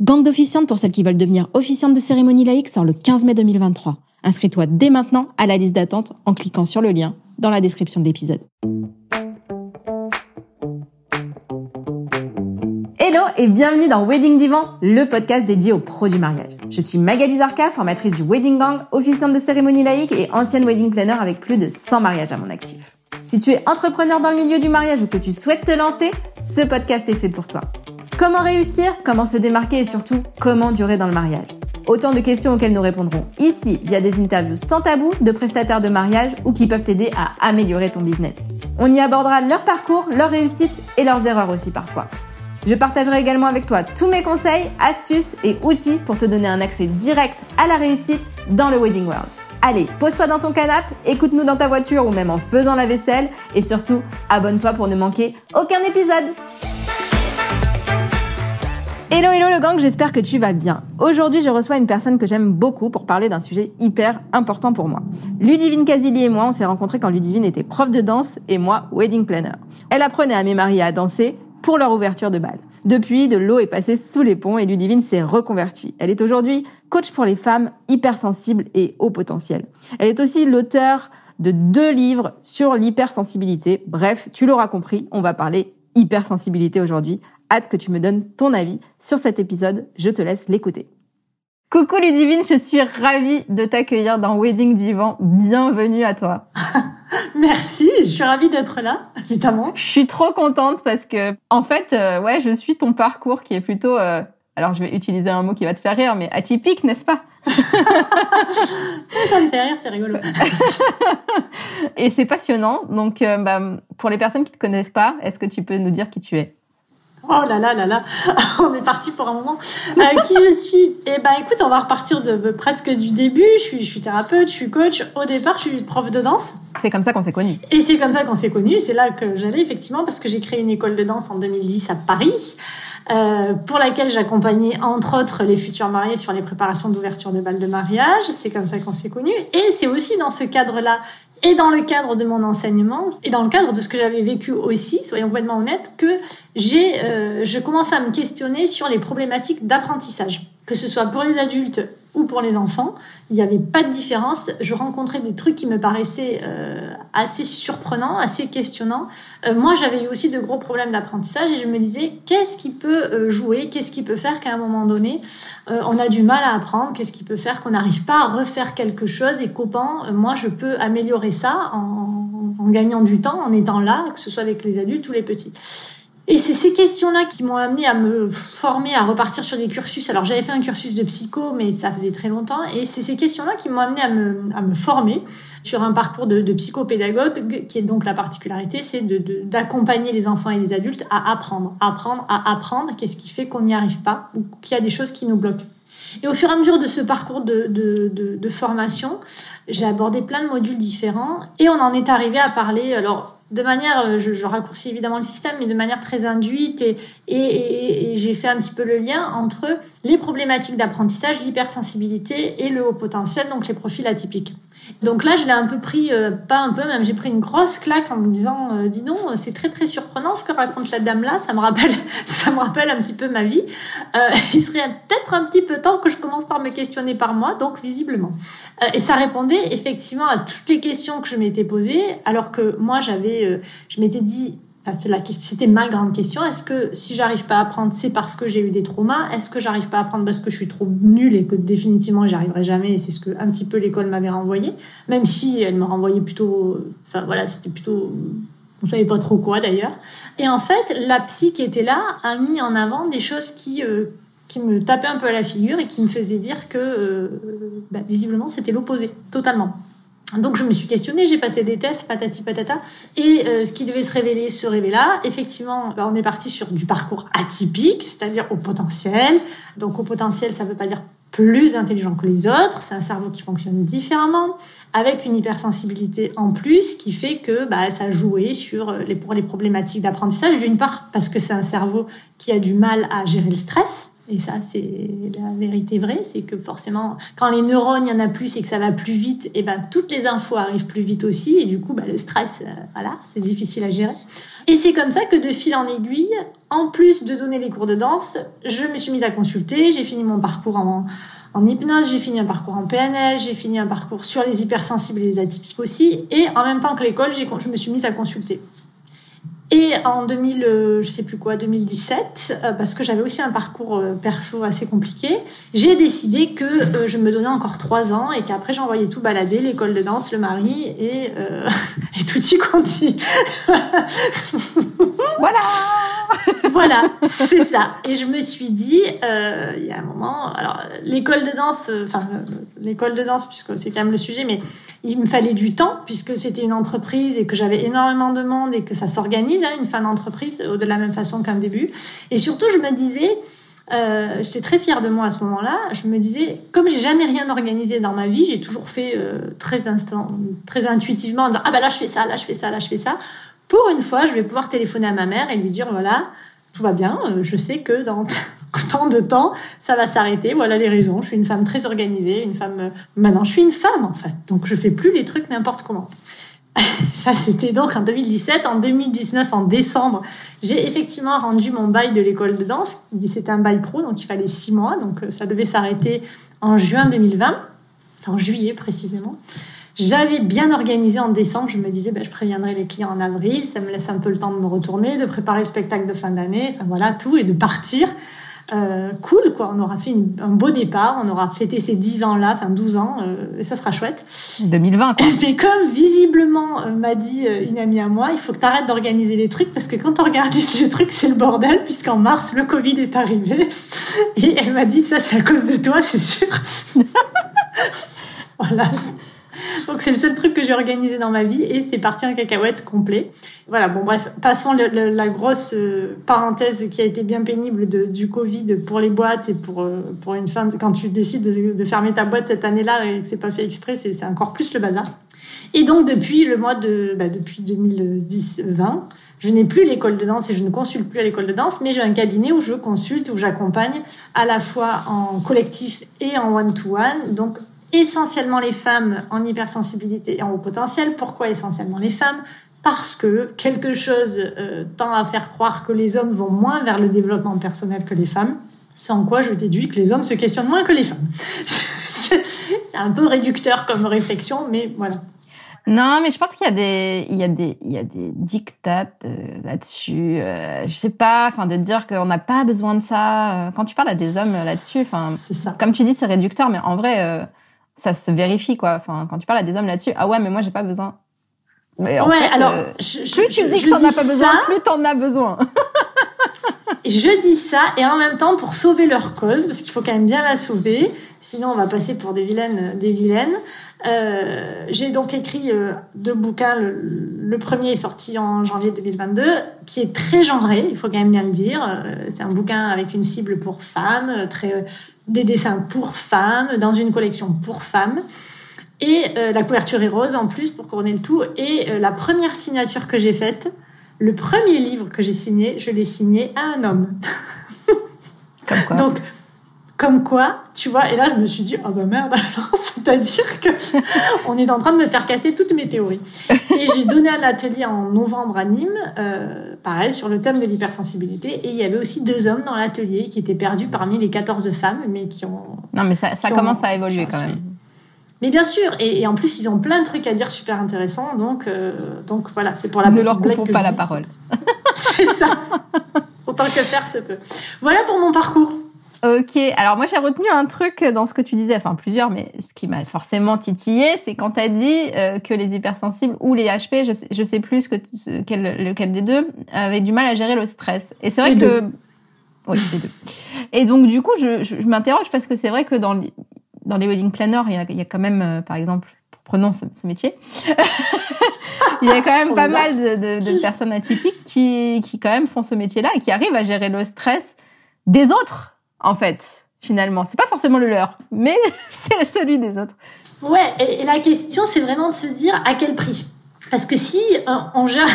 Gang d'officiantes pour celles qui veulent devenir officiantes de cérémonie laïque sort le 15 mai 2023. Inscris-toi dès maintenant à la liste d'attente en cliquant sur le lien dans la description de l'épisode. Hello et bienvenue dans Wedding Divan, le podcast dédié aux pros du mariage. Je suis Magali Zarka, formatrice du Wedding Gang, officiante de cérémonie laïque et ancienne wedding planner avec plus de 100 mariages à mon actif. Si tu es entrepreneur dans le milieu du mariage ou que tu souhaites te lancer, ce podcast est fait pour toi. Comment réussir, comment se démarquer et surtout, comment durer dans le mariage ? Autant de questions auxquelles nous répondrons ici via des interviews sans tabou de prestataires de mariage ou qui peuvent t'aider à améliorer ton business. On y abordera leur parcours, leurs réussites et leurs erreurs aussi parfois. Je partagerai également avec toi tous mes conseils, astuces et outils pour te donner un accès direct à la réussite dans le Wedding World. Allez, pose-toi dans ton canapé, écoute-nous dans ta voiture ou même en faisant la vaisselle et surtout, abonne-toi pour ne manquer aucun épisode. Hello, hello le gang, j'espère que tu vas bien. Aujourd'hui, je reçois une personne que j'aime beaucoup pour parler d'un sujet hyper important pour moi. Ludivine Casilli et moi, on s'est rencontrés quand Ludivine était prof de danse et moi, wedding planner. Elle apprenait à mes mariés à danser pour leur ouverture de bal. Depuis, de l'eau est passée sous les ponts et Ludivine s'est reconvertie. Elle est aujourd'hui coach pour les femmes hypersensibles et haut potentiel. Elle est aussi l'auteure de 2 livres sur l'hypersensibilité. Bref, tu l'auras compris, on va parler hypersensibilité aujourd'hui. Hâte que tu me donnes ton avis sur cet épisode. Je te laisse l'écouter. Coucou Ludivine, je suis ravie de t'accueillir dans Wedding Divan. Bienvenue à toi. Merci, je suis ravie d'être là, évidemment. Je suis trop contente parce que, en fait, ouais, je suis ton parcours qui est plutôt... alors, je vais utiliser un mot qui va te faire rire, mais atypique, n'est-ce pas ? Ça me fait rire, c'est rigolo. Et c'est passionnant. Donc, pour les personnes qui ne te connaissent pas, est-ce que tu peux nous dire qui tu es ? Oh là là là là, on est parti pour un moment. Qui je suis ? Eh ben, écoute, on va repartir de presque du début. Je suis thérapeute, je suis coach. Au départ, je suis prof de danse. C'est comme ça qu'on s'est connus. Et c'est comme ça qu'on s'est connus. C'est là que j'allais, effectivement, parce que j'ai créé une école de danse en 2010 à Paris, pour laquelle j'accompagnais, entre autres, les futurs mariés sur les préparations d'ouverture de bal de mariage. C'est comme ça qu'on s'est connus. Et c'est aussi dans ce cadre-là, et dans le cadre de mon enseignement, et dans le cadre de ce que j'avais vécu aussi, soyons complètement honnêtes, que je commence à me questionner sur les problématiques d'apprentissage. Que ce soit pour les adultes ou pour les enfants, il n'y avait pas de différence. Je rencontrais des trucs qui me paraissaient assez surprenants, assez questionnants. Moi, j'avais eu aussi de gros problèmes d'apprentissage et je me disais, qu'est-ce qui peut jouer ? Qu'est-ce qui peut faire qu'à un moment donné, on a du mal à apprendre ? Qu'est-ce qui peut faire qu'on n'arrive pas à refaire quelque chose ? Et comment moi, je peux améliorer ça en gagnant du temps, en étant là, que ce soit avec les adultes ou les petits ? Et c'est ces questions-là qui m'ont amenée à me former, à repartir sur des cursus. Alors, j'avais fait un cursus de psycho, mais ça faisait très longtemps. Et c'est ces questions-là qui m'ont amenée à me former sur un parcours de psychopédagogue, qui est donc la particularité, c'est d'accompagner les enfants et les adultes à apprendre. Qu'est-ce qui fait qu'on n'y arrive pas ou qu'il y a des choses qui nous bloquent. Et au fur et à mesure de ce parcours de formation, j'ai abordé plein de modules différents et on en est arrivé à parler... alors de manière, je raccourcis évidemment le système, mais de manière très induite et j'ai fait un petit peu le lien entre les problématiques d'apprentissage, l'hypersensibilité et le haut potentiel, donc les profils atypiques. Donc là, je l'ai un peu pris, j'ai pris une grosse claque en me disant, dis donc, c'est très très surprenant ce que raconte la dame là, ça me rappelle un petit peu ma vie. Il serait peut-être un petit peu temps que je commence par me questionner par moi, donc visiblement. Et ça répondait effectivement à toutes les questions que je m'étais posées, alors que moi je m'étais dit, c'était ma grande question, est-ce que si j'arrive pas à apprendre, c'est parce que j'ai eu des traumas ? Est-ce que j'arrive pas à apprendre parce que je suis trop nulle et que définitivement j'y arriverai jamais ? Et c'est ce que un petit peu l'école m'avait renvoyé, même si elle me renvoyait plutôt, c'était plutôt, on savait pas trop quoi d'ailleurs. Et en fait, la psy qui était là a mis en avant des choses qui me tapaient un peu à la figure et qui me faisaient dire que visiblement c'était l'opposé, totalement. Donc je me suis questionnée, j'ai passé des tests, patati patata, et ce qui devait se révéler se révéla. Effectivement, on est parti sur du parcours atypique, c'est-à-dire au potentiel. Donc au potentiel, ça ne veut pas dire plus intelligent que les autres, c'est un cerveau qui fonctionne différemment, avec une hypersensibilité en plus, qui fait que ça jouait pour les problématiques d'apprentissage, d'une part parce que c'est un cerveau qui a du mal à gérer le stress, Et ça, c'est la vérité vraie, c'est que forcément, quand les neurones, il y en a plus et que ça va plus vite, et ben, toutes les infos arrivent plus vite aussi. Et du coup, ben, le stress, voilà, c'est difficile à gérer. Et c'est comme ça que de fil en aiguille, en plus de donner des cours de danse, je me suis mise à consulter. J'ai fini mon parcours en hypnose, j'ai fini un parcours en PNL, j'ai fini un parcours sur les hypersensibles et les atypiques aussi. Et en même temps que l'école, je me suis mise à consulter. Et en 2017, parce que j'avais aussi un parcours perso assez compliqué, j'ai décidé que je me donnais encore 3 ans et qu'après j'envoyais tout balader, l'école de danse, le mari et tout y quanti. Voilà. Voilà, c'est ça. Et je me suis dit, il y a un moment, alors l'école de danse, puisque c'est quand même le sujet, mais il me fallait du temps puisque c'était une entreprise et que j'avais énormément de monde et que ça s'organise, hein, une fin d'entreprise de la même façon qu'un début. Et surtout, je me disais, j'étais très fière de moi à ce moment-là. Je me disais, comme j'ai jamais rien organisé dans ma vie, j'ai toujours fait très intuitivement en disant, ah ben là je fais ça, là je fais ça, là je fais ça. Pour une fois, je vais pouvoir téléphoner à ma mère et lui dire, voilà, tout va bien, je sais que dans tant de temps, ça va s'arrêter, voilà les raisons, je suis une femme très organisée, maintenant je suis une femme en fait, donc je fais plus les trucs n'importe comment. Ça, c'était donc en 2017. En 2019, en décembre, j'ai effectivement rendu mon bail de l'école de danse, c'était un bail pro, donc il fallait 6 mois, donc ça devait s'arrêter en juin 2020, en juillet précisément. J'avais bien organisé en décembre, je me disais je préviendrai les clients en avril, ça me laisse un peu le temps de me retourner, de préparer le spectacle de fin d'année, enfin voilà tout, et de partir. Cool quoi, on aura fait un beau départ, on aura fêté ces 10 ans là, enfin 12 ans, et ça sera chouette. 2020 quoi. Mais comme visiblement m'a dit une amie à moi, il faut que t'arrêtes d'organiser les trucs parce que quand t'organises les trucs c'est le bordel, puisqu'en mars le Covid est arrivé, et elle m'a dit ça c'est à cause de toi, c'est sûr. Voilà. Donc, c'est le seul truc que j'ai organisé dans ma vie et c'est parti en cacahuète complet. Voilà, bon, bref, passons la grosse parenthèse qui a été bien pénible du Covid pour les boîtes et pour une fin... Quand tu décides de fermer ta boîte cette année-là et que c'est pas fait exprès, c'est encore plus le bazar. Et donc, depuis le mois depuis 2010-20, je n'ai plus l'école de danse et je ne consulte plus à l'école de danse, mais j'ai un cabinet où je consulte, où j'accompagne à la fois en collectif et en one-to-one, donc essentiellement les femmes en hypersensibilité et en haut potentiel. Pourquoi essentiellement les femmes ? Parce que quelque chose tend à faire croire que les hommes vont moins vers le développement personnel que les femmes, sans quoi je déduis que les hommes se questionnent moins que les femmes. C'est un peu réducteur comme réflexion, mais voilà. Non, mais je pense qu'il y a des diktats là-dessus. Je sais pas, enfin, de dire qu'on n'a pas besoin de ça. Quand tu parles à des hommes là-dessus, enfin, comme tu dis, c'est réducteur, mais en vrai... ça se vérifie, quoi. Enfin, quand tu parles à des hommes là-dessus, ah ouais, mais moi, j'ai pas besoin. Mais en fait, alors, plus tu dis que t'en as pas besoin, plus t'en as besoin. Je dis ça, et en même temps, pour sauver leur cause, parce qu'il faut quand même bien la sauver, sinon on va passer pour des vilaines. J'ai donc écrit 2 bouquins. Le premier est sorti en janvier 2022, qui est très genré, il faut quand même bien le dire. C'est un bouquin avec une cible pour femmes, des dessins pour femmes, dans une collection pour femmes. Et la couverture est rose, en plus, pour couronner le tout. Et la première signature que j'ai faite, le premier livre que j'ai signé, je l'ai signé à un homme. Comme quoi. Donc, comme quoi, tu vois, et là, je me suis dit, oh bah merde, alors, c'est-à-dire que on est en train de me faire casser toutes mes théories. Et j'ai donné un atelier en novembre à Nîmes, pareil, sur le thème de l'hypersensibilité, et il y avait aussi 2 hommes dans l'atelier qui étaient perdus parmi les 14 femmes, mais qui ont... Non, mais ça commence à évoluer quand même. Mais bien sûr, et en plus, ils ont plein de trucs à dire super intéressants, donc voilà, c'est pour la petite blague que je dis. Ne leur coupons pas la parole. C'est ça. Autant que faire se peut. Voilà pour mon parcours. Ok, alors moi j'ai retenu un truc dans ce que tu disais, enfin plusieurs, mais ce qui m'a forcément titillé, c'est quand t'as dit que les hypersensibles ou les HP, je sais plus lequel des deux, avaient du mal à gérer le stress. Et c'est vrai oui, les deux. Et donc du coup, je m'interroge parce que c'est vrai que dans les wedding planners, il y a quand même, par exemple, prenons ce métier, il y a quand même pas mal de personnes atypiques qui quand même font ce métier-là et qui arrivent à gérer le stress des autres. En fait, finalement, c'est pas forcément le leur, mais c'est celui des autres. Ouais, et la question, c'est vraiment de se dire à quel prix. Parce que si on gère,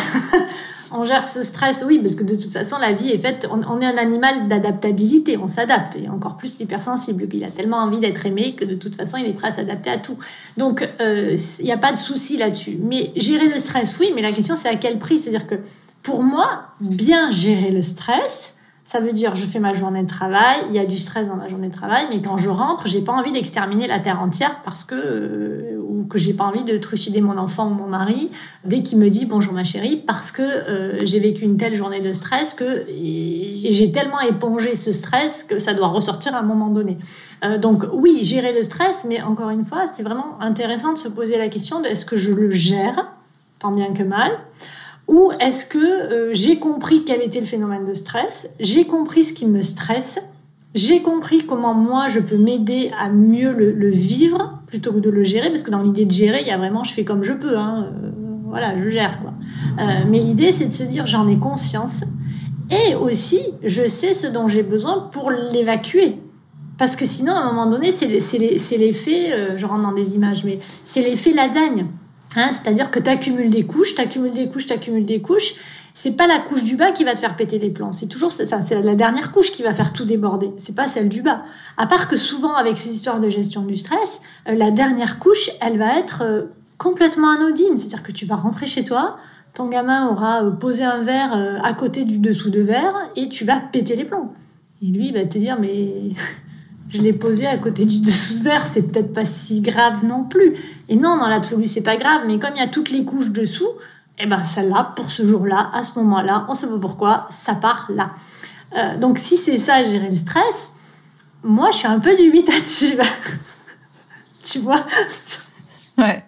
on gère ce stress, oui, parce que de toute façon, la vie est faite, on est un animal d'adaptabilité, on s'adapte, et encore plus hypersensible. Il a tellement envie d'être aimé que de toute façon, il est prêt à s'adapter à tout. Donc, il n'y a pas de souci là-dessus. Mais gérer le stress, oui, mais la question, c'est à quel prix ? C'est-à-dire que, pour moi, bien gérer le stress, ça veut dire, je fais ma journée de travail, il y a du stress dans ma journée de travail, mais quand je rentre, j'ai pas envie d'exterminer la terre entière parce que, ou que j'ai pas envie de trucider mon enfant ou mon mari dès qu'il me dit bonjour ma chérie, parce que j'ai vécu une telle journée de stress que, et j'ai tellement épongé ce stress que ça doit ressortir à un moment donné. Donc oui, gérer le stress, mais encore une fois, c'est vraiment intéressant de se poser la question de est-ce que je le gère, tant bien que mal? Ou est-ce que j'ai compris quel était le phénomène de stress, j'ai compris ce qui me stresse, j'ai compris comment moi je peux m'aider à mieux le vivre plutôt que de le gérer, parce que dans l'idée de gérer, il y a vraiment je fais comme je peux, hein, voilà, je gère quoi. Mais l'idée c'est de se dire j'en ai conscience et aussi je sais ce dont j'ai besoin pour l'évacuer. Parce que sinon à un moment donné, c'est l'effet, je rentre dans des images, mais c'est l'effet lasagne. Hein, c'est-à-dire que t'accumules des couches, c'est pas la couche du bas qui va te faire péter les plombs, c'est la dernière couche qui va faire tout déborder, c'est pas celle du bas. À part que souvent, avec ces histoires de gestion du stress, la dernière couche, elle va être complètement anodine, c'est-à-dire que tu vas rentrer chez toi, ton gamin aura posé un verre à côté du dessous de verre, et tu vas péter les plombs. Et lui, il va te dire, mais... je l'ai posé à côté du dessous verre, c'est peut-être pas si grave non plus. Et non, dans l'absolu, c'est pas grave, mais comme il y a toutes les couches dessous, eh ben celle-là, pour ce jour-là, à ce moment-là, on sait pas pourquoi, ça part là. Donc si c'est ça, gérer le stress, moi, je suis un peu dubitative. Tu vois ? Ouais.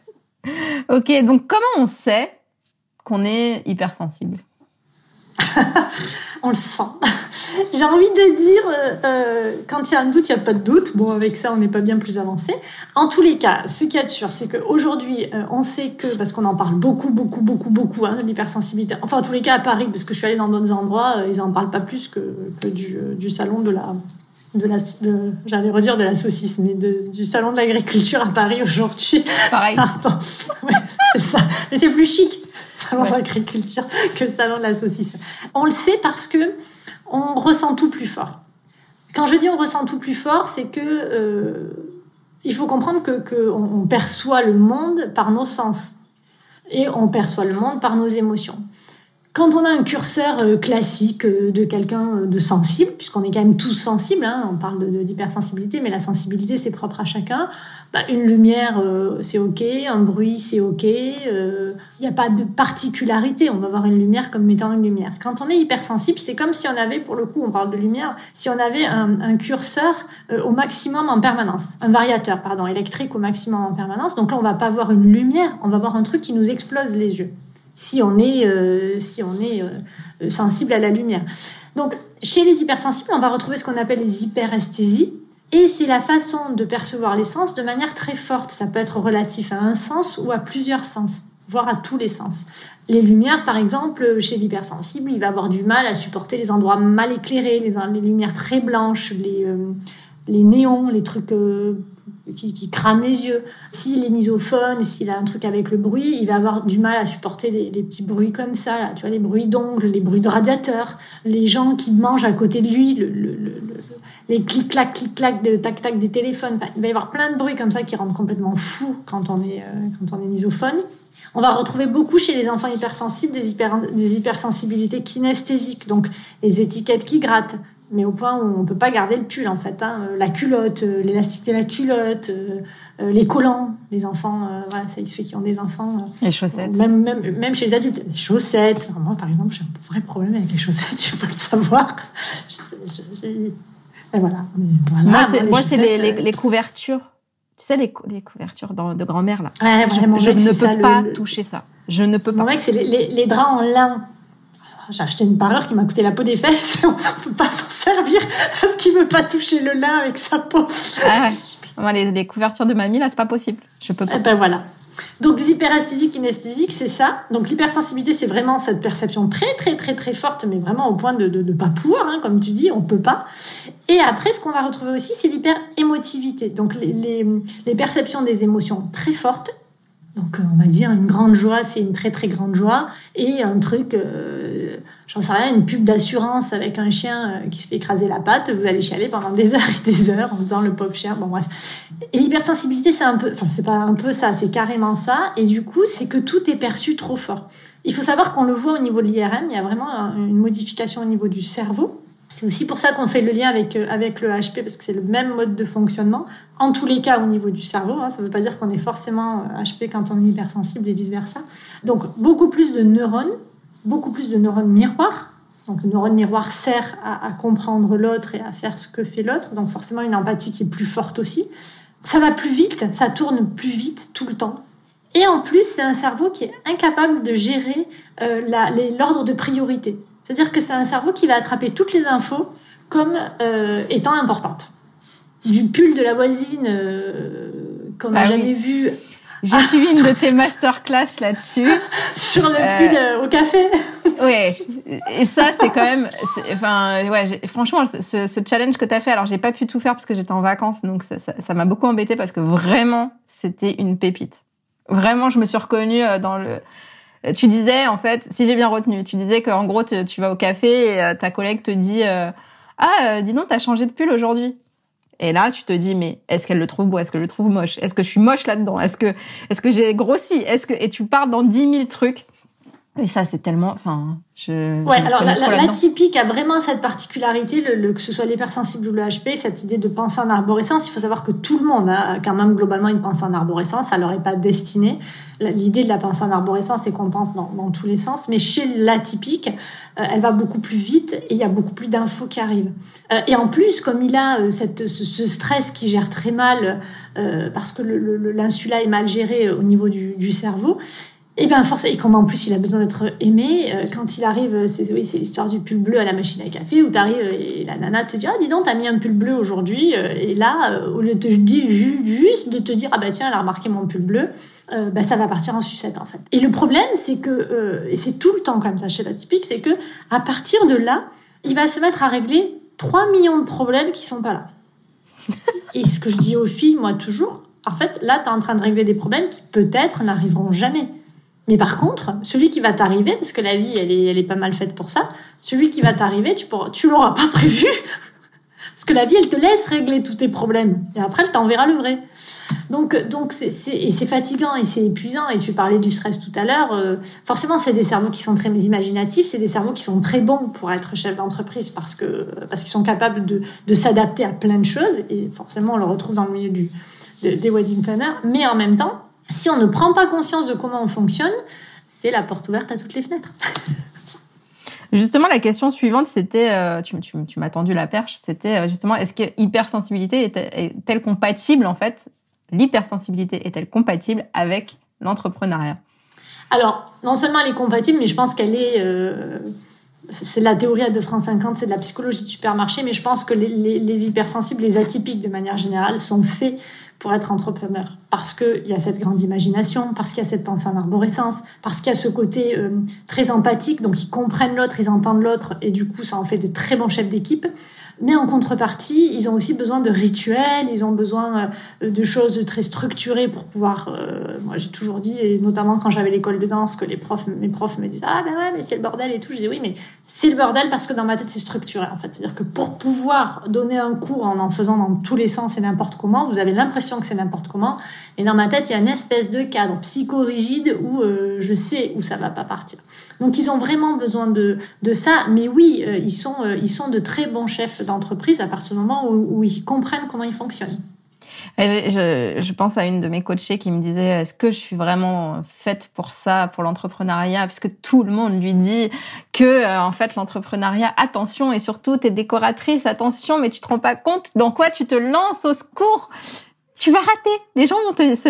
Ok, donc comment on sait qu'on est hypersensible ? On le sent. J'ai envie de dire, quand il y a un doute, il n'y a pas de doute. Bon, avec ça, on n'est pas bien plus avancé. En tous les cas, ce qu'il y a de sûr, c'est qu'aujourd'hui, on sait que, parce qu'on en parle beaucoup, hein, de l'hypersensibilité. Enfin, en tous les cas, à Paris, parce que je suis allée dans d'autres endroits, ils n'en parlent pas plus que du salon de la saucisse, mais du salon de l'agriculture à Paris aujourd'hui. Pareil. Pardon. Ouais, c'est ça. Mais c'est plus chic, le salon de l'agriculture, que le salon de la saucisse. On le sait parce que on ressent tout plus fort. Quand je dis on ressent tout plus fort, c'est que il faut comprendre qu'on perçoit le monde par nos sens et on perçoit le monde par nos émotions. Quand on a un curseur classique de quelqu'un de sensible, puisqu'on est quand même tous sensibles, hein, on parle d'hypersensibilité, mais la sensibilité, c'est propre à chacun. Bah, une lumière, c'est OK, un bruit, c'est OK. Il n'y a pas de particularité, on va voir une lumière comme étant une lumière. Quand on est hypersensible, c'est comme si on avait, pour le coup, on parle de lumière, si on avait un curseur au maximum en permanence, un variateur, pardon, électrique au maximum en permanence. Donc là, on ne va pas voir une lumière, on va voir un truc qui nous explose les yeux. Si on est sensible à la lumière. Donc, chez les hypersensibles, on va retrouver ce qu'on appelle les hyperesthésies. Et c'est la façon de percevoir les sens de manière très forte. Ça peut être relatif à un sens ou à plusieurs sens, voire à tous les sens. Les lumières, par exemple, chez l'hypersensible, il va avoir du mal à supporter les endroits mal éclairés, les lumières très blanches, les néons, les trucs... Qui crame les yeux. S'il est misophone, s'il a un truc avec le bruit, il va avoir du mal à supporter les petits bruits comme ça, là. Tu vois, les bruits d'ongles, les bruits de radiateurs, les gens qui mangent à côté de lui, les clic-clac, le tac-tac des téléphones. Enfin, il va y avoir plein de bruits comme ça qui rendent complètement fou quand on est misophone. On va retrouver beaucoup chez les enfants hypersensibles des hypersensibilités kinesthésiques, donc les étiquettes qui grattent, mais au point où on peut pas garder le pull, en fait, hein, la culotte, l'élastique de la culotte, les collants, les enfants, voilà, c'est ceux qui ont des enfants. Les chaussettes. Même chez les adultes, les chaussettes. Enfin, moi, par exemple, j'ai un vrai problème avec les chaussettes, tu peux le savoir. Et voilà. Moi, c'est les couvertures. Tu sais, les couvertures de grand-mère, là. Ouais, vraiment, je ne peux pas toucher ça. Je ne peux pas. Mon mec, c'est les draps en lin. J'ai acheté une parure qui m'a coûté la peau des fesses. On ne peut pas s'en servir parce qu'il ne veut pas toucher le lin avec sa peau. Ah ouais. Moi, les couvertures de mamie, là, ce n'est pas possible. Je peux pas. Et ben voilà. Donc, les hyperesthésiques, kinesthésiques, c'est ça. Donc, l'hypersensibilité, c'est vraiment cette perception très, très, très, très forte, mais vraiment au point de ne pas pouvoir, hein, comme tu dis, on ne peut pas. Et après, ce qu'on va retrouver aussi, c'est l'hyperémotivité. Donc, les perceptions des émotions très fortes, Donc, on va dire une grande joie, c'est une très, très grande joie. Et un truc, j'en sais rien, une pub d'assurance avec un chien qui se fait écraser la patte. Vous allez chialer pendant des heures et des heures en faisant le pauvre chien. Bon, bref. Et l'hypersensibilité, c'est un peu... Enfin, c'est pas un peu ça, c'est carrément ça. Et du coup, c'est que tout est perçu trop fort. Il faut savoir qu'on le voit au niveau de l'IRM. Il y a vraiment une modification au niveau du cerveau. C'est aussi pour ça qu'on fait le lien avec le HP, parce que c'est le même mode de fonctionnement, en tous les cas au niveau du cerveau. Hein, ça ne veut pas dire qu'on est forcément HP quand on est hypersensible et vice-versa. Donc, beaucoup plus de neurones miroirs. Donc, le neurone miroir sert à comprendre l'autre et à faire ce que fait l'autre. Donc, forcément, une empathie qui est plus forte aussi. Ça va plus vite, ça tourne plus vite tout le temps. Et en plus, c'est un cerveau qui est incapable de gérer l'ordre de priorité. C'est-à-dire que c'est un cerveau qui va attraper toutes les infos comme étant importantes. Du pull de la voisine qu'on n'a jamais vu. J'ai suivi une de tes masterclass là-dessus. Sur le pull au café. Oui, et ça, c'est quand même... franchement, ce challenge que tu as fait, alors j'ai pas pu tout faire parce que j'étais en vacances, donc ça m'a beaucoup embêtée parce que vraiment, c'était une pépite. Vraiment, je me suis reconnue dans le... Tu disais, en fait, si j'ai bien retenu, tu disais qu'en gros, tu vas au café et ta collègue te dit « Ah, dis donc, t'as changé de pull aujourd'hui ». Et là, tu te dis « Mais est-ce qu'elle le trouve beau? Est-ce que je le trouve moche? Est-ce que je suis moche là-dedans? Est-ce que j'ai grossi? Est-ce que... » Et tu pars dans 10 000 trucs. Et ça, c'est tellement... Enfin, ouais, alors l'atypique a vraiment cette particularité, que ce soit l'hypersensible ou le HP, cette idée de penser en arborescence. Il faut savoir que tout le monde a quand même globalement une pensée en arborescence, ça leur est pas destiné. L'idée de la pensée en arborescence, c'est qu'on pense dans tous les sens, mais chez l'atypique, elle va beaucoup plus vite et il y a beaucoup plus d'infos qui arrivent. Et en plus, comme il a ce stress qui gère très mal, parce que l'insula est mal gérée au niveau du cerveau, et bien forcément, et comme en plus il a besoin d'être aimé, quand il arrive, c'est l'histoire du pull bleu à la machine à café, où t'arrives et la nana te dit « Ah, dis donc, t'as mis un pull bleu aujourd'hui », et là, au lieu de juste de te dire « Ah bah tiens, elle a remarqué mon pull bleu », bah ça va partir en sucette en fait. Et le problème, c'est que, et c'est tout le temps comme ça chez l'atypique, c'est que à partir de là, il va se mettre à régler 3 millions de problèmes qui sont pas là. Et ce que je dis aux filles, moi toujours, en fait, là, t'es en train de régler des problèmes qui peut-être n'arriveront jamais. Mais par contre, celui qui va t'arriver, parce que la vie, elle est pas mal faite pour ça, celui qui va t'arriver, tu l'auras pas prévu. Parce que la vie, elle te laisse régler tous tes problèmes. Et après, elle t'enverra le vrai. Donc, et c'est fatigant et c'est épuisant. Et tu parlais du stress tout à l'heure. Forcément, c'est des cerveaux qui sont très imaginatifs. C'est des cerveaux qui sont très bons pour être chef d'entreprise parce qu'ils sont capables de s'adapter à plein de choses. Et forcément, on le retrouve dans le milieu des wedding planners. Mais en même temps, si on ne prend pas conscience de comment on fonctionne, c'est la porte ouverte à toutes les fenêtres. Justement, la question suivante, c'était... tu m'as tendu la perche. C'était justement, est-ce que l'hypersensibilité est-elle compatible, en fait? L'hypersensibilité est-elle compatible avec l'entrepreneuriat? Alors, non seulement elle est compatible, mais je pense qu'elle est... c'est la théorie à 2,50 €, c'est de la psychologie de supermarché, mais je pense que les hypersensibles, les atypiques de manière générale, sont faits pour être entrepreneurs. Parce qu'il y a cette grande imagination, parce qu'il y a cette pensée en arborescence, parce qu'il y a ce côté très empathique, donc ils comprennent l'autre, ils entendent l'autre, et du coup ça en fait des très bons chefs d'équipe. Mais en contrepartie, ils ont aussi besoin de rituels, ils ont besoin de choses très structurées pour pouvoir... moi, j'ai toujours dit, et notamment quand j'avais l'école de danse, que mes profs me disaient « Ah ben ouais, mais c'est le bordel et tout ». Je dis « Oui, mais c'est le bordel parce que dans ma tête, c'est structuré en fait ». C'est-à-dire que pour pouvoir donner un cours en faisant dans tous les sens et n'importe comment, vous avez l'impression que c'est n'importe comment. Et dans ma tête, il y a une espèce de cadre psychorigide où je sais où ça va pas partir. Donc, ils ont vraiment besoin de ça. Mais oui, ils sont de très bons chefs d'entreprise à partir du moment où ils comprennent comment ils fonctionnent. Je pense à une de mes coachées qui me disait « Est-ce que je suis vraiment faite pour ça, pour l'entrepreneuriat ?» Parce que tout le monde lui dit que en fait l'entrepreneuriat, attention, et surtout t'es décoratrice, attention, mais tu te rends pas compte dans quoi tu te lances, au secours, tu vas rater. Les gens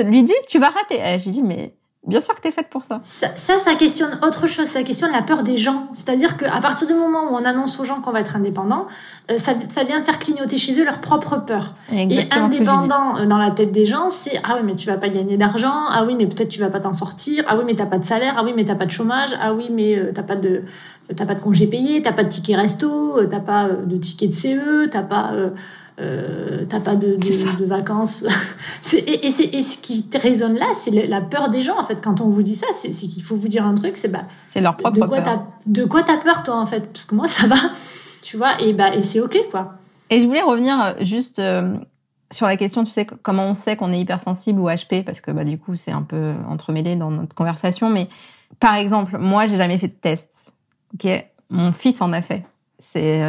lui disent « Tu vas rater. » Je lui dis « Mais... » Bien sûr que t'es faite pour ça. Ça questionne autre chose. Ça questionne la peur des gens. C'est-à-dire qu'à partir du moment où on annonce aux gens qu'on va être indépendant, ça vient faire clignoter chez eux leur propre peur. Et indépendant dans la tête des gens, c'est « Ah oui, mais tu vas pas gagner d'argent. Ah oui, mais peut-être tu vas pas t'en sortir. Ah oui, mais t'as pas de salaire. Ah oui, mais t'as pas de chômage. Ah oui, mais t'as pas de congé payé. T'as pas de ticket resto. T'as pas de ticket de CE. T'as pas... t'as pas de vacances. Et ce qui résonne là, c'est la peur des gens, en fait. Quand on vous dit ça, c'est qu'il faut vous dire un truc, c'est c'est leur propre peur. De quoi t'as peur, toi, en fait? Parce que moi, ça va, tu vois, et c'est OK, quoi. Et je voulais revenir juste sur la question, tu sais, comment on sait qu'on est hypersensible ou HP, parce que du coup, c'est un peu entremêlé dans notre conversation, mais par exemple, moi, j'ai jamais fait de test. OK, mon fils en a fait. C'est,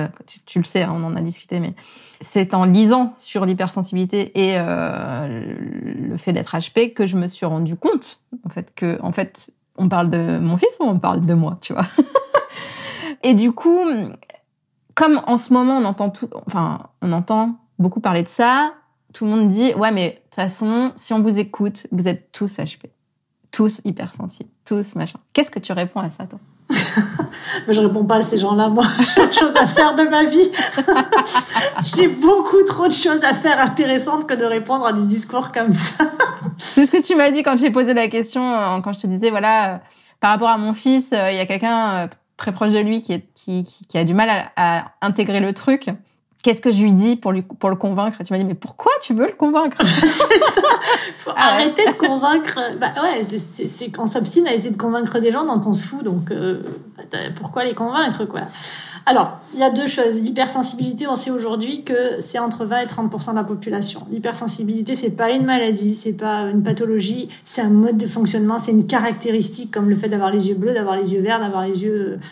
tu le sais, on en a discuté, mais c'est en lisant sur l'hypersensibilité et le fait d'être HP que je me suis rendu compte, en fait, on parle de mon fils ou on parle de moi, tu vois. Et du coup, comme en ce moment, on entend beaucoup parler de ça, tout le monde dit, ouais, mais de toute façon, si on vous écoute, vous êtes tous HP, tous hypersensibles, tous machin. Qu'est-ce que tu réponds à ça, toi? Mais je réponds pas à ces gens-là, moi. J'ai autre chose à faire de ma vie. J'ai beaucoup trop de choses à faire intéressantes que de répondre à des discours comme ça. C'est ce que tu m'as dit quand j'ai posé la question, quand je te disais, voilà, par rapport à mon fils, il y a quelqu'un très proche de lui qui a du mal à intégrer le truc. Qu'est-ce que je lui dis pour le convaincre? Tu m'as dit, mais pourquoi tu veux le convaincre? C'est ça. Faut arrêter de convaincre. C'est qu'on s'obstine à essayer de convaincre des gens dont on se fout. Donc, pourquoi les convaincre, quoi? Alors, il y a deux choses. L'hypersensibilité, on sait aujourd'hui que c'est entre 20 et 30% de la population. L'hypersensibilité, c'est pas une maladie, c'est pas une pathologie, c'est un mode de fonctionnement, c'est une caractéristique, comme le fait d'avoir les yeux bleus, d'avoir les yeux verts, d'avoir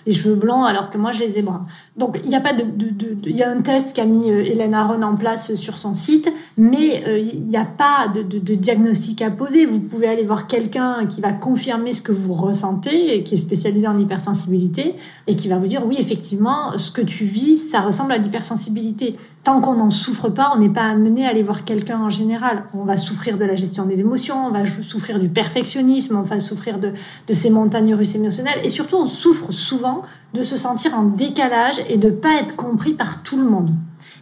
les cheveux blancs, alors que moi, je les ai bruns. Donc, il n'y a pas il y a un test qu'a mis Hélène Aron en place sur son site, mais il n'y a pas de diagnostic à poser. Vous pouvez aller voir quelqu'un qui va confirmer ce que vous ressentez, qui est spécialisé en hypersensibilité, et qui va vous dire, oui, effectivement, ce que tu vis, ça ressemble à l'hypersensibilité. Tant qu'on n'en souffre pas, on n'est pas amené à aller voir quelqu'un en général. On va souffrir de la gestion des émotions, on va souffrir du perfectionnisme, on va souffrir de ces montagnes russes émotionnelles, et surtout, on souffre souvent de se sentir en décalage et de ne pas être compris par tout le monde.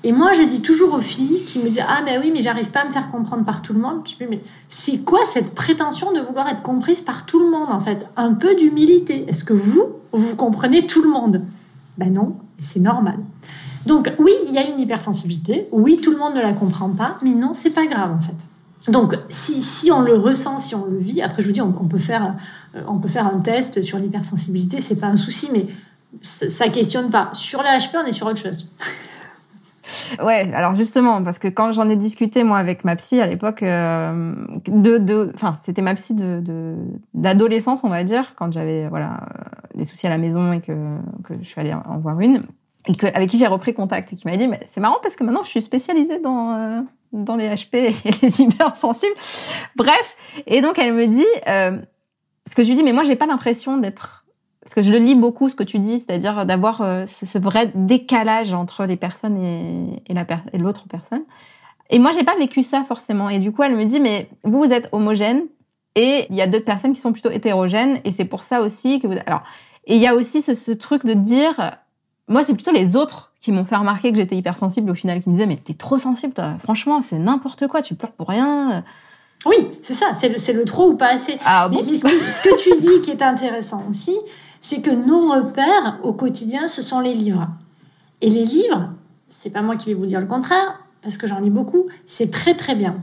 Et moi, je dis toujours aux filles qui me disent « Ah ben oui, mais j'arrive pas à me faire comprendre par tout le monde. » Je dis « Mais c'est quoi cette prétention de vouloir être comprise par tout le monde, en fait? Un peu d'humilité. Est-ce que vous comprenez tout le monde ?» Ben non, et c'est normal. Donc oui, il y a une hypersensibilité. Oui, tout le monde ne la comprend pas. Mais non, c'est pas grave, en fait. Donc, si on le ressent, si on le vit, après je vous dis, on peut faire un test sur l'hypersensibilité, c'est pas un souci, mais ça questionne pas. Sur la HP, on est sur autre chose. Ouais, alors justement, parce que quand j'en ai discuté moi avec ma psy à l'époque, c'était ma psy d'adolescence, on va dire, quand j'avais des soucis à la maison et que je suis allée en voir une, et avec qui j'ai repris contact et qui m'a dit, mais c'est marrant parce que maintenant je suis spécialisée dans les HP et les hypersensibles. Bref. Et donc, elle me dit, parce que je lui dis, mais moi, j'ai pas l'impression d'être, parce que je le lis beaucoup, ce que tu dis, c'est-à-dire d'avoir ce vrai décalage entre les personnes et l'autre personne. Et moi, j'ai pas vécu ça, forcément. Et du coup, elle me dit, mais vous êtes homogène et il y a d'autres personnes qui sont plutôt hétérogènes et c'est pour ça aussi que vous, alors, et il y a aussi ce truc de dire, moi, c'est plutôt les autres qui m'ont fait remarquer que j'étais hypersensible au final, qui me disaient « Mais t'es trop sensible, toi. Franchement, c'est n'importe quoi, tu pleures pour rien. » Oui, c'est ça, c'est le trop ou pas assez. Ah, bon? Ce que tu dis qui est intéressant aussi, c'est que nos repères au quotidien, ce sont les livres. Et les livres, c'est pas moi qui vais vous dire le contraire, parce que j'en lis beaucoup, c'est très très bien.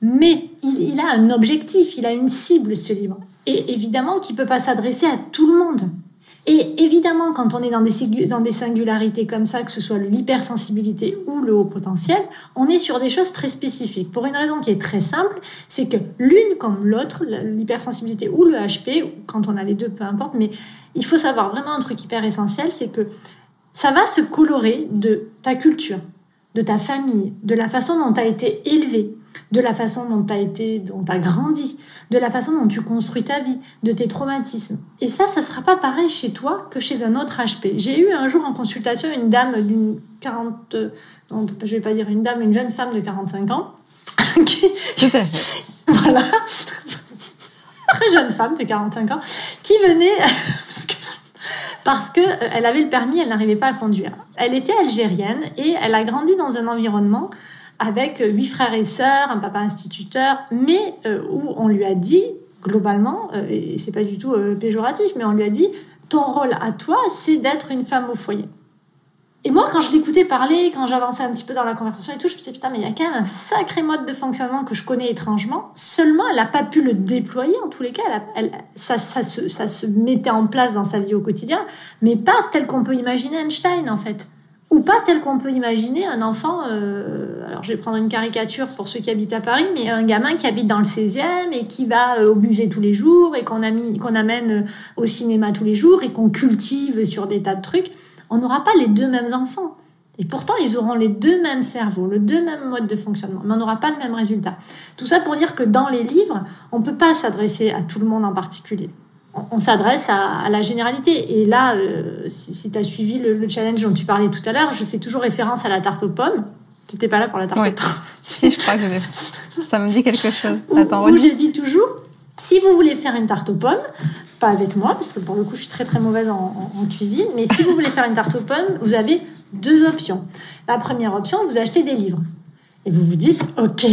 Mais il a un objectif, il a une cible, ce livre. Et évidemment qu'il peut pas s'adresser à tout le monde. Et évidemment, quand on est dans des singularités comme ça, que ce soit l'hypersensibilité ou le haut potentiel, on est sur des choses très spécifiques. Pour une raison qui est très simple, c'est que l'une comme l'autre, l'hypersensibilité ou le HP, quand on a les deux, peu importe, mais il faut savoir vraiment un truc hyper essentiel, c'est que ça va se colorer de ta culture, de ta famille, de la façon dont tu as été élevé, de la façon dont tu as grandi, de la façon dont tu construis ta vie, de tes traumatismes. Et ça sera pas pareil chez toi que chez un autre HP. J'ai eu un jour en consultation une dame une jeune femme de 45 ans. Voilà. Très jeune femme de 45 ans qui venait parce que elle avait le permis, elle n'arrivait pas à conduire. Elle était algérienne et elle a grandi dans un environnement avec 8 frères et sœurs, un papa instituteur, mais où on lui a dit, globalement, et c'est pas du tout péjoratif, mais on lui a dit, ton rôle à toi, c'est d'être une femme au foyer. Et moi, quand je l'écoutais parler, quand j'avançais un petit peu dans la conversation et tout, je me disais, putain, mais il y a quand même un sacré mode de fonctionnement que je connais étrangement. Seulement, elle n'a pas pu le déployer, en tous les cas. Ça se mettait en place dans sa vie au quotidien, mais pas tel qu'on peut imaginer Einstein, en fait. Ou pas tel qu'on peut imaginer un enfant... alors, je vais prendre une caricature pour ceux qui habitent à Paris, mais un gamin qui habite dans le 16e et qui va au musée tous les jours et qu'on amène au cinéma tous les jours et qu'on cultive sur des tas de trucs. On n'aura pas les deux mêmes enfants. Et pourtant, ils auront les deux mêmes cerveaux, les deux mêmes modes de fonctionnement, mais on n'aura pas le même résultat. Tout ça pour dire que dans les livres, on ne peut pas s'adresser à tout le monde en particulier. On s'adresse à la généralité. Et là, si tu as suivi le challenge dont tu parlais tout à l'heure, je fais toujours référence à la tarte aux pommes. Tu n'étais pas là pour la tarte aux pommes. Si, je crois que ça me dit quelque chose. Où j'ai dit toujours, si vous voulez faire une tarte aux pommes, pas avec moi, parce que pour le coup, je suis très très mauvaise en cuisine, mais si vous voulez faire une tarte aux pommes, vous avez deux options. La première option, vous achetez des livres. Et vous vous dites, ok,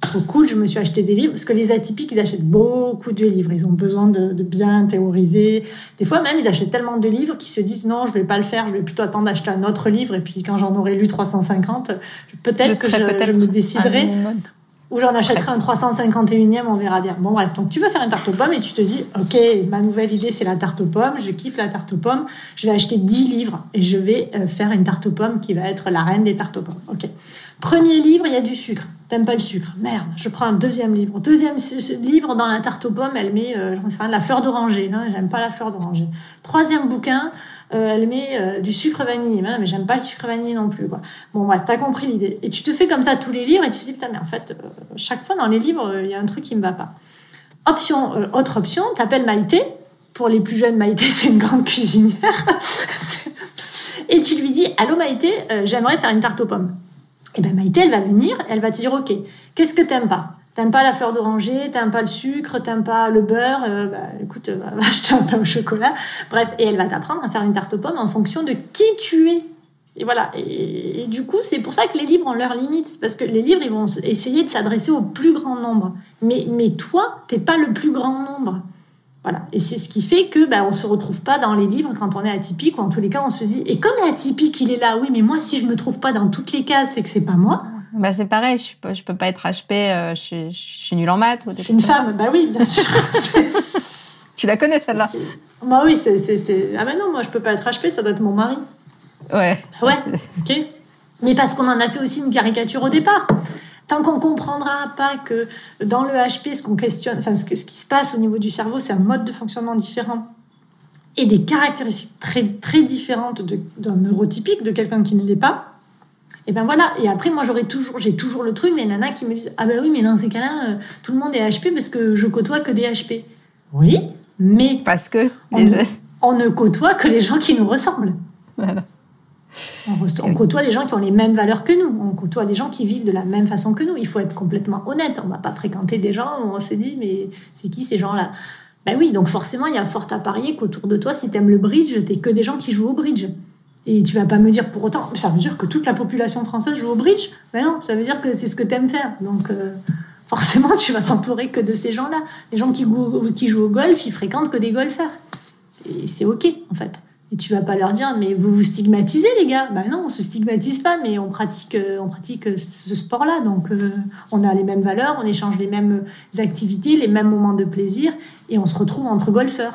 trop cool, je me suis acheté des livres, parce que les atypiques, ils achètent beaucoup de livres. Ils ont besoin de bien théoriser. Des fois même, ils achètent tellement de livres qu'ils se disent, non, je vais pas le faire, je vais plutôt attendre d'acheter un autre livre, et puis quand j'en aurai lu 350, peut-être que je me déciderai... Ou j'en achèterai un 351e, on verra bien. Bon, bref, donc tu veux faire une tarte aux pommes et tu te dis, ok, ma nouvelle idée, c'est la tarte aux pommes, je kiffe la tarte aux pommes, je vais acheter 10 livres et je vais faire une tarte aux pommes qui va être la reine des tartes aux pommes. Ok. Premier livre, il y a du sucre. T'aimes pas le sucre. Merde, je prends un deuxième livre. Deuxième livre, dans la tarte aux pommes, elle met de la fleur d'oranger. Hein, j'aime pas la fleur d'oranger. Troisième bouquin, elle met du sucre vanille, mais j'aime pas le sucre vanille non plus, quoi. Bon, bref, t'as compris l'idée. Et tu te fais comme ça tous les livres et tu te dis, putain, mais en fait, chaque fois dans les livres, il y a un truc qui me va pas. Autre option, t'appelles Maïté. Pour les plus jeunes, Maïté, c'est une grande cuisinière. Et tu lui dis, allô Maïté, j'aimerais faire une tarte aux pommes. Et ben Maïté, elle va venir, elle va te dire, ok, qu'est-ce que t'aimes pas? T'aimes pas la fleur d'oranger, t'aimes pas le sucre, t'aimes pas le beurre, écoute, va acheter un pain au chocolat. Bref, et elle va t'apprendre à faire une tarte aux pommes en fonction de qui tu es. Et voilà. Et du coup, c'est pour ça que les livres ont leurs limites. Parce que les livres, ils vont essayer de s'adresser au plus grand nombre. Mais toi, t'es pas le plus grand nombre. Voilà. Et c'est ce qui fait que, on se retrouve pas dans les livres quand on est atypique, ou en tous les cas, on se dit, et comme l'atypique, il est là, oui, mais moi, si je me trouve pas dans toutes les cases, c'est que c'est pas moi. C'est pareil, je peux pas être HP, je suis nulle en maths. Je suis une femme, oui, bien sûr. Tu la connais, celle-là? Oui, c'est... Ah non, moi je peux pas être HP, ça doit être mon mari. Ouais. Ouais, ok. Mais parce qu'on en a fait aussi une caricature au départ. Tant qu'on comprendra pas que dans le HP, ce qu'on questionne, ce qui se passe au niveau du cerveau, c'est un mode de fonctionnement différent. Et des caractéristiques très, très différentes d'un neurotypique, de quelqu'un qui ne l'est pas. Et ben voilà, et après moi j'ai toujours le truc, les nanas qui me disent, ah oui, mais dans ces cas-là, tout le monde est HP parce que je côtoie que des HP. Oui, mais parce que on ne côtoie que les gens qui nous ressemblent. Voilà. On côtoie les gens qui ont les mêmes valeurs que nous, on côtoie les gens qui vivent de la même façon que nous. Il faut être complètement honnête, on va pas fréquenter des gens où on se dit, mais c'est qui ces gens-là? Oui, donc forcément il y a fort à parier qu'autour de toi, si t'aimes le bridge, t'es que des gens qui jouent au bridge. Et tu vas pas me dire pour autant, ça veut dire que toute la population française joue au bridge? Non, ça veut dire que c'est ce que t'aimes faire. Donc forcément, tu vas t'entourer que de ces gens-là. Les gens qui jouent au golf, ils fréquentent que des golfeurs. Et c'est ok, en fait. Et tu vas pas leur dire, mais vous vous stigmatisez, les gars. Non, on se stigmatise pas, mais on pratique ce sport-là. Donc on a les mêmes valeurs, on échange les mêmes activités, les mêmes moments de plaisir, et on se retrouve entre golfeurs.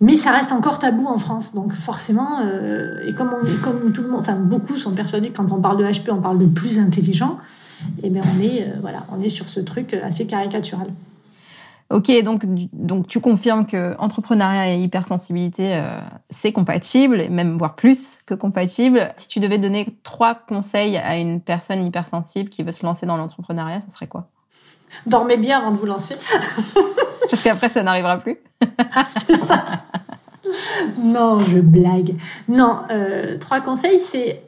Mais ça reste encore tabou en France, donc forcément, et comme tout le monde, beaucoup sont persuadés que quand on parle de HP, on parle de plus intelligent, et bien on est sur ce truc assez caricatural. Ok, donc tu confirmes que entrepreneuriat et hypersensibilité, c'est compatible, et même voire plus que compatible. Si tu devais donner 3 conseils à une personne hypersensible qui veut se lancer dans l'entrepreneuriat, ça serait quoi ? Dormez bien avant de vous lancer. Parce qu'après, ça n'arrivera plus. C'est ça. Non, je blague. Non, 3 conseils, c'est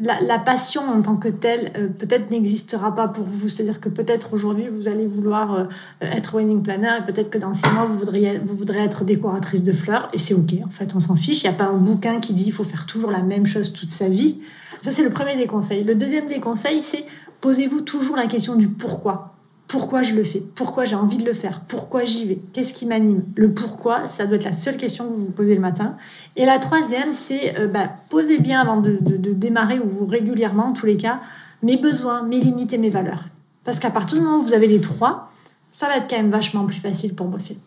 la passion en tant que telle, peut-être n'existera pas pour vous. C'est-à-dire que peut-être aujourd'hui, vous allez vouloir être wedding planner, et peut-être que dans 6 mois, vous voudrez être décoratrice de fleurs, et c'est ok, en fait, on s'en fiche. Il n'y a pas un bouquin qui dit qu'il faut faire toujours la même chose toute sa vie. Ça, c'est le premier des conseils. Le deuxième des conseils, c'est posez-vous toujours la question du pourquoi. Pourquoi je le fais? Pourquoi j'ai envie de le faire? Pourquoi j'y vais? Qu'est-ce qui m'anime? Le pourquoi, ça doit être la seule question que vous vous posez le matin. Et la troisième, c'est posez bien avant de démarrer ou régulièrement, en tous les cas, mes besoins, mes limites et mes valeurs. Parce qu'à partir du moment où vous avez les trois, ça va être quand même vachement plus facile pour bosser.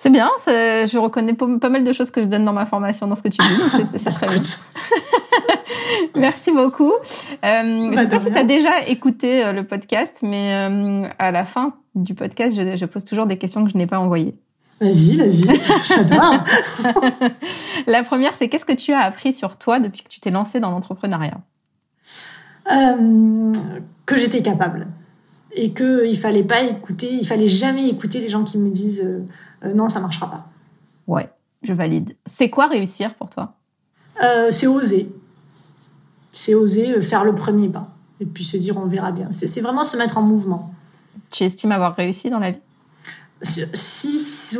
C'est bien, je reconnais pas mal de choses que je donne dans ma formation, dans ce que tu dis, donc c'est très bien. Merci beaucoup. Je sais pas si tu as déjà écouté le podcast, mais à la fin du podcast, je pose toujours des questions que je n'ai pas envoyées. Vas-y, j'adore. La première, c'est qu'est-ce que tu as appris sur toi depuis que tu t'es lancée dans l'entrepreneuriat? Que j'étais capable. Et qu'il fallait pas écouter, il fallait jamais écouter les gens qui me disent non, ça marchera pas. Ouais, je valide. C'est quoi réussir pour toi? C'est oser. C'est oser faire le premier pas et puis se dire on verra bien. C'est vraiment se mettre en mouvement. Tu estimes avoir réussi dans la vie?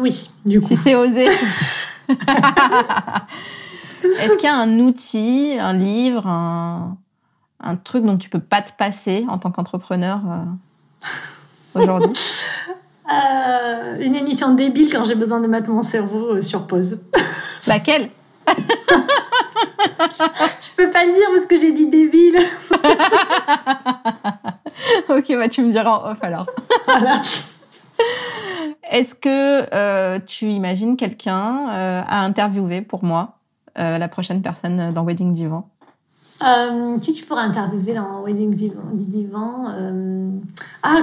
Oui, du coup. Si c'est oser. Est-ce qu'il y a un outil, un livre, un truc dont tu peux pas te passer en tant qu'entrepreneur aujourd'hui? Une émission débile quand j'ai besoin de mettre mon cerveau sur pause. Laquelle? Je peux pas le dire parce que j'ai dit débile. Ok, bah tu me diras en off alors. Voilà. Est-ce que tu imagines quelqu'un à interviewer pour moi, la prochaine personne dans Wedding Divan? Qui tu pourrais interviewer dans Wedding Divan?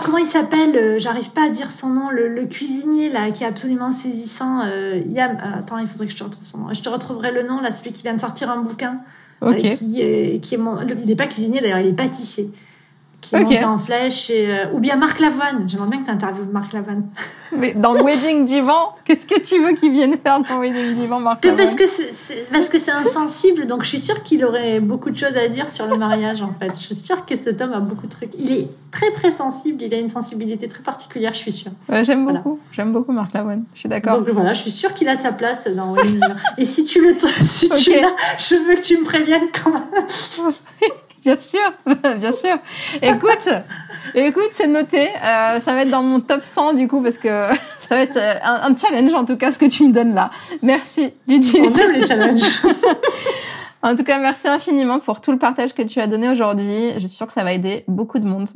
Comment il s'appelle? J'arrive pas à dire son nom. Le cuisinier là, qui est absolument saisissant. Attends, il faudrait que je te retrouve son nom. Je te retrouverai le nom là, celui qui vient de sortir un bouquin. Okay. Qui est il n'est pas cuisinier d'ailleurs, il est pâtissier. Qui est monté en flèche. Ou bien Marc Lavoine. J'aimerais bien que tu interviewes Marc Lavoine. Mais dans le Wedding Divan, qu'est-ce que tu veux qu'il vienne faire dans le Wedding Divan, Marc Lavoine? Parce que c'est insensible, donc je suis sûre qu'il aurait beaucoup de choses à dire sur le mariage, en fait. Je suis sûre que cet homme a beaucoup de trucs. Il est très, très sensible. Il a une sensibilité très particulière, je suis sûre. J'aime beaucoup Marc Lavoine. Je suis d'accord. Donc voilà, je suis sûre qu'il a sa place dans le Wedding Divan. Et si tu l'as, je veux que tu me préviennes quand même. Bien sûr. Écoute, c'est noté. Ça va être dans mon top 100, du coup, parce que ça va être un challenge, en tout cas, ce que tu me donnes là. Merci, Ludivine. On aime les challenges. En tout cas, merci infiniment pour tout le partage que tu as donné aujourd'hui. Je suis sûre que ça va aider beaucoup de monde,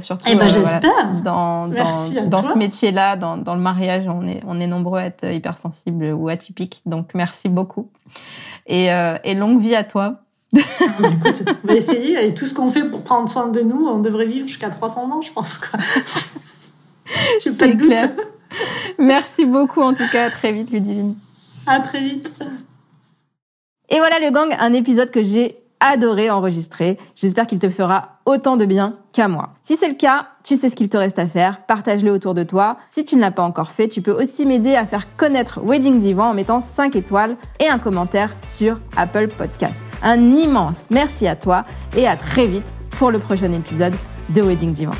surtout j'espère. Voilà, dans ce métier-là, dans le mariage, on est nombreux à être hypersensibles ou atypiques. Donc, merci beaucoup. Et longue vie à toi. Écoute, on va essayer, et tout ce qu'on fait pour prendre soin de nous, on devrait vivre jusqu'à 300 ans, je pense, quoi. J'ai pas de doute. Merci beaucoup en tout cas, à très vite Ludivine. À très vite. Et voilà le gang, un épisode que j'ai adoré enregistrer. J'espère qu'il te fera autant de bien qu'à moi. Si c'est le cas, tu sais ce qu'il te reste à faire, partage-le autour de toi. Si tu ne l'as pas encore fait, tu peux aussi m'aider à faire connaître Wedding Divan en mettant 5 étoiles et un commentaire sur Apple Podcasts. Un immense merci à toi et à très vite pour le prochain épisode de Wedding Divan.